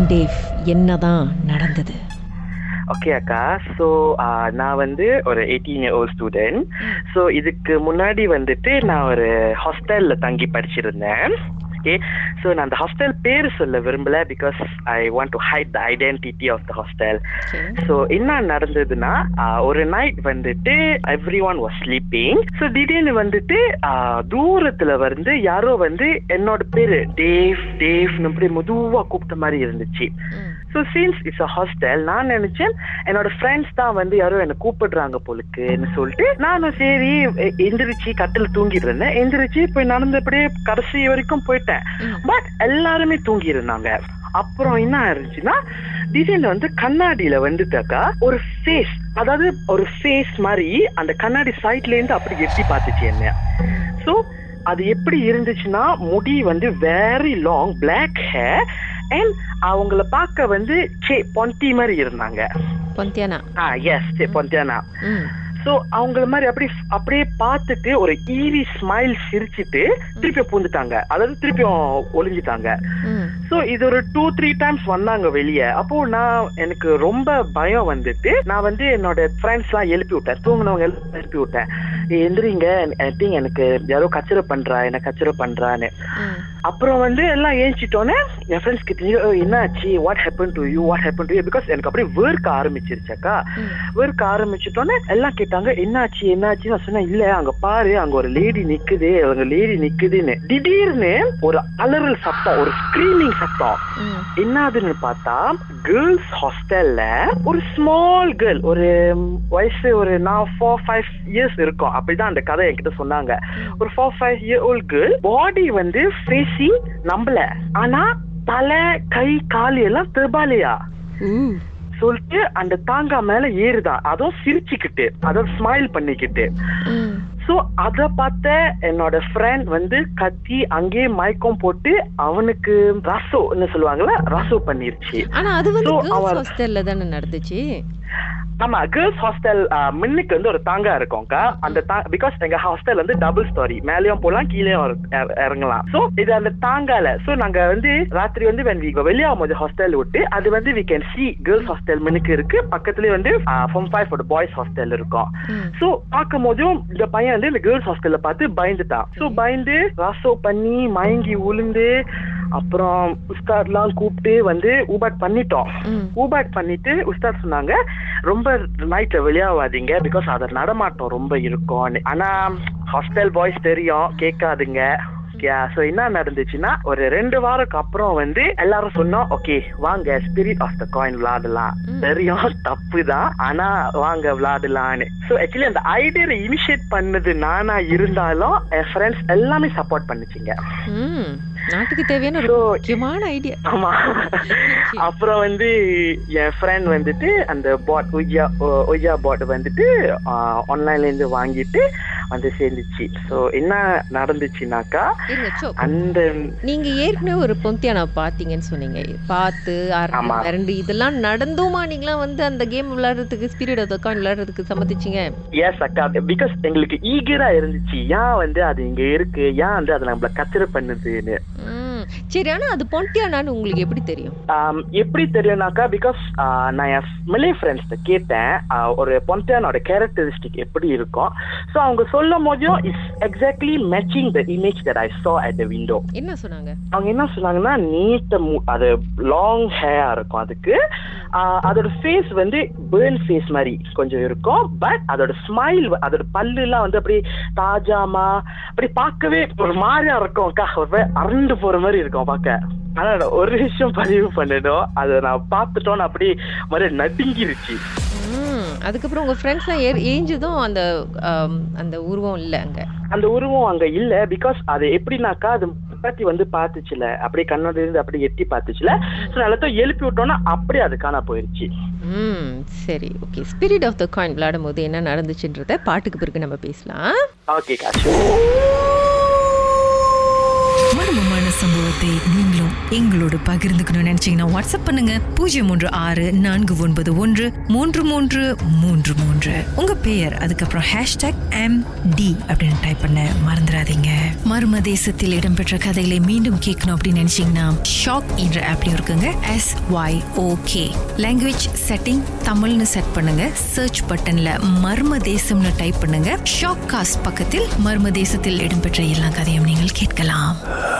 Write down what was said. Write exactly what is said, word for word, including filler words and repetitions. வணக்கம் தேவ், என்னதான் நடந்தது? ஓகே அக்கா, ஸோ நான் வந்து ஒரு eighteen year old student. So இதுக்கு முன்னாடி வந்துட்டு நான் ஒரு ஹாஸ்டலில் தங்கி படிச்சிருந்தேன். ஓகே, ஸோ நான் அந்த ஹாஸ்டல் பேர் சொல்ல விரும்பலை, because I want to hide the identity of the hostel. So என்ன நடந்ததுன்னா, ஒரு நைட் வந்துட்டு every one was sleeping. So திடீர்னு வந்துட்டு தூரத்தில் வந்து யாரோ வந்து என்னோட பேர் தேவ் தேவ்னு அப்படி மெதுவாக கூப்பிட்ட மாதிரி இருந்துச்சு. So since it's a hostel, நான் நினைச்சேன் என்னோட ஃப்ரெண்ட்ஸ் தான் வந்து யாரோ என்னை கூப்பிடுறாங்க போலுக்குன்னு சொல்லிட்டு நானும் சரி எந்திரிச்சு கட்டில் தூங்கிட்டு இருந்தேன். எந்திரிச்சு இப்போ நடந்தபடியே கடைசி வரைக்கும் போயிட்டேன். பட் எல்லாருமே தூங்கி இருந்தாங்க. அப்புறம் என்ன ஆயிருச்சுன்னா, டிசைன்ல வந்து கண்ணாடியில வந்துட்டாக்கா ஒரு ஃபேஸ், அதாவது ஒரு ஃபேஸ் மாதிரி அந்த கண்ணாடி சைட்ல இருந்து அப்படி எட்டி பார்த்துச்சு என்ன. ஸோ அது எப்படி இருந்துச்சுன்னா, முடி வந்து very long black hair and அவங்கள பார்க்க வந்து சே பொந்தி மாதிரி இருந்தாங்க. ஸோ அவங்கள மாதிரி அப்படி அப்படியே பார்த்துட்டு ஒரு ஈவி ஸ்மைல் சிரிச்சுட்டு திருப்பி பூந்துட்டாங்க, அதாவது திருப்பியும் ஒளிஞ்சிட்டாங்க. ஸோ இது ஒரு டூ த்ரீ டைம்ஸ் வந்தாங்க வெளியே. அப்போ நான் எனக்கு ரொம்ப பயம் வந்துட்டு நான் வந்து என்னோட ஃப்ரெண்ட்ஸ் எல்லாம் எழுப்பி விட்டேன், தூங்கினவங்க எழுப்பி விட்டேன், எந்திரிங்க எனக்கு யாரோ கச்சரை பண்றா என்ன கச்சரை பண்றான்னு. அப்புறம் வந்து எல்லாம் ஏஞ்சிட்டோன்னே என் ஃப்ரெண்ட்ஸ் கிட்ட என்ன ஆச்சு, what happen to you what happen to you because எனக்கு அப்படியே வேர்க்க ஆரம்பிச்சிருச்சாக்கா. வேர்க்க ஆரம்பிச்சிட்டோன்னே எல்லாம் கேட்டாங்க என்னாச்சு என்னாச்சு. நான் சொன்னேன் இல்ல அங்க பாரு அங்க ஒரு லேடி நிக்குது அங்க லேடி நிக்குதுன்னு. திடீர்னு ஒரு அலறல் சத்தம், ஒரு ஸ்கிரீமிங் சத்தம். என்னதுன்னு பார்த்தா கேர்ள்ஸ் ஹாஸ்டல்ல ஒரு ஸ்மால் கேர்ள், ஒரு வயசு ஒரு நான் ஃபோர் ஃபைவ் இயர்ஸ் இருக்கும் அப்படிதான் அந்த கதை என்கிட்ட சொன்னாங்க. ஒரு four five year old girl, body வந்து ஃபேஸிங் நம்மள, ஆனா தலை கை காலு எல்லாம் திருபாலையா சொல்லிட்டு அந்த தாங்கா மேல ஏறுதான், அதுவும் சிரிச்சுக்கிட்டு அதாவது ஸ்மைல் பண்ணிக்கிட்டு. ஸோ அதை பார்த்த என்னோட ஃப்ரெண்ட் வந்து கத்தி அங்கேயே மயக்கம் போட்டு அவனுக்கு ரசோ என்ன சொல்லுவாங்கல்ல ரசோ பண்ணிருச்சு. நடந்துச்சு ஆமா கேர்ள்ஸ் ஹாஸ்டல் மின்னுக்கு வந்து ஒரு தாங்கா இருக்கும்க்கா. அந்த பிகாஸ் எங்க ஹாஸ்டல் வந்து டபுள் ஸ்டோரி, மேலேயும் போகலாம் கீழேயும் இறங்கலாம். ஸோ இது அந்த தாங்கால. ஸோ நாங்க வந்து ராத்திரி வந்து வெளியாகும் போது ஹாஸ்டல் விட்டு அது வந்து we can see girls hostel மின்னுக்கு இருக்கு, பக்கத்துலயே வந்து ஃபார்ம் ஃபைவ் ஒரு பாய்ஸ் ஹாஸ்டல் இருக்கும். ஸோ பார்க்கும் போதும் இந்த பையன் வந்து இந்த கேர்ள்ஸ் ஹாஸ்டல்ல பார்த்து பயந்துட்டான். ஸோ பயந்து ராசோ பண்ணி மயங்கி உளுந்து அப்புறம் உஸ்தாத் எல்லாம் கூப்பிட்டு வந்து ஊபாட் பண்ணிட்டோம். ஊபாட் பண்ணிட்டு உஸ்தாத் சொன்னாங்க ரொம்ப நைட்ல வெளியாவாதீங்க பிகாஸ் அத நடமாட்டம் ரொம்ப இருக்கும், ஆனா ஹாஸ்டல் பாய்ஸ் தெரியும் கேட்காதுங்க. ஸோ என்ன நடந்துச்சுன்னா, ஒரு ரெண்டு வாரக்கு அப்புறம் வந்து எல்லாரும் சொன்னோம் ஓகே வாங்க ஸ்பிரிட் ஆஃப் த காயின் விளாடலாம், தெரியும் தப்பு தான் ஆனா வாங்க விளாடலான்னு. ஸோ ஆக்சுவலி அந்த ஐடியா இனிஷியேட் பண்ணது நானா இருந்தாலும் என் ஃப்ரெண்ட்ஸ் எல்லாமே சப்போர்ட் பண்ணிச்சிங்க. நாட்டுக்கு தேவையான ஒரு முக்கியமான ஐடியா. ஆமா, அப்புறம் வந்து என் ஃப்ரெண்ட் வந்துட்டு அந்த பாட் ஒய்யா ஒய்யா பாட் வந்துட்டு ஆன்லைன்ல இருந்து வாங்கிட்டு வந்து சேர்ந்துச்சு. ஸோ என்ன நடந்துச்சுனாக்கா, அந்த நீங்க ஏற்கனவே ஒரு பொந்தியானா பாத்தீங்கன்னு சொன்னீங்க, பார்த்து ரெண்டு இதெல்லாம் நடந்துமா நீங்களா வந்து அந்த கேம் விளையாடுறதுக்கு ஸ்பிரிட் ஆஃப் தி காயின் விளையாடுறதுக்கு சம்மதிச்சீங்க? எஸ் அக்கா, பிகாஸ் எங்களுக்கு ஈகரா இருந்துச்சு ஏன் வந்து அது இங்க இருக்கு, ஏன் வந்து அது நம்மள கச்சர பண்ணுதுன்னு. சரி, ஆனா அது பொண்டியானான்னு உங்களுக்கு எப்படி தெரியும்? எப்படி தெரியும்னாக்கா, பிகாஸ் நான் என் மிலே ஃப்ரெண்ட்ஸ்ட கேட்டேன் ஒரு பொண்டியானோட கேரக்டரிஸ்டிக் எப்படி இருக்கும். ஸோ அவங்க சொல்லும் போதும் it's exactly matching the image that I saw at the window. என்ன சொன்னாங்க அவங்க? என்ன சொன்னாங்கன்னா, நீட்ட அது லாங் ஹேரா இருக்கும், அதுக்கு அதோட ஃபேஸ் வந்து பேர்ன் ஃபேஸ் மாதிரி கொஞ்சம் இருக்கும், பட் அதோட ஸ்மைல் அதோட பல்லு எல்லாம் வந்து அப்படி தாஜாமா அப்படி பார்க்கவே ஒரு மாதிரியா இருக்கும், அரண்டு போற மாதிரி இருக்கும் பாக்க. ஆனா ஒரு விஷயம் பதிவு பண்ணிடும், அத நான் பாத்துட்டோம் அப்படி மாதிரி நடுங்கிருச்சு. அதுக்கப்புறம் உங்க ஃப்ரெண்ட்ஸ் எல்லாம் ஏஞ்சதும் அந்த அந்த உருவம் இல்ல அங்க, அந்த உருவம் அங்க இல்ல. பிகாஸ் அது எப்படின்னாக்கா, அது பத்தி வந்து பாத்துச்சுல அப்படியே கண்ணாடி இருந்து அப்படியே எட்டி பாத்துச்சுல, எல்லாத்தையும் எழுப்பி விட்டோம்னா அப்படியே அது காணா போயிருச்சு. ம், சரி, okay. Spirit of the coin விளையாடும் போது என்ன நடந்துச்சுன்றத பாட்டுக்கு பிறகு நம்ம பேசலாம். ஓகே, காசு சம்பவத்தை நீங்களும் எங்களோடு பகிர்ந்துக்கணும்னு நினைச்சீங்கன்னா வாட்ஸ்அப் பண்ணுங்க பூஜ்ஜியம் மூன்று ஆறு நான்கு ஒன்பது ஒன்று மூன்று மூன்று மூன்று. உங்க பெயர் அதுக்கப்புறம் ஹேஷ்டாக் எம் டி அப்படின்னு டைப் பண்ண மறந்துடாதீங்க. மர்ம தேசத்தில் இடம்பெற்ற கதைகளை மீண்டும் கேட்கணும் அப்படின்னு நினைச்சீங்கன்னா ஷாக் என்ற ஆப்லயும் இருக்குங்க. S Y okay language setting தமிழ்னு செட் பண்ணுங்க. சர்ச் பட்டன்ல மர்ம தேசம்னு டைப் பண்ணுங்க. ஷாக் காஸ்ட் பக்கத்தில் மர்ம தேசத்தில் இடம்பெற்ற எல்லா கதையும் நீங்கள் கேட்கலாம்.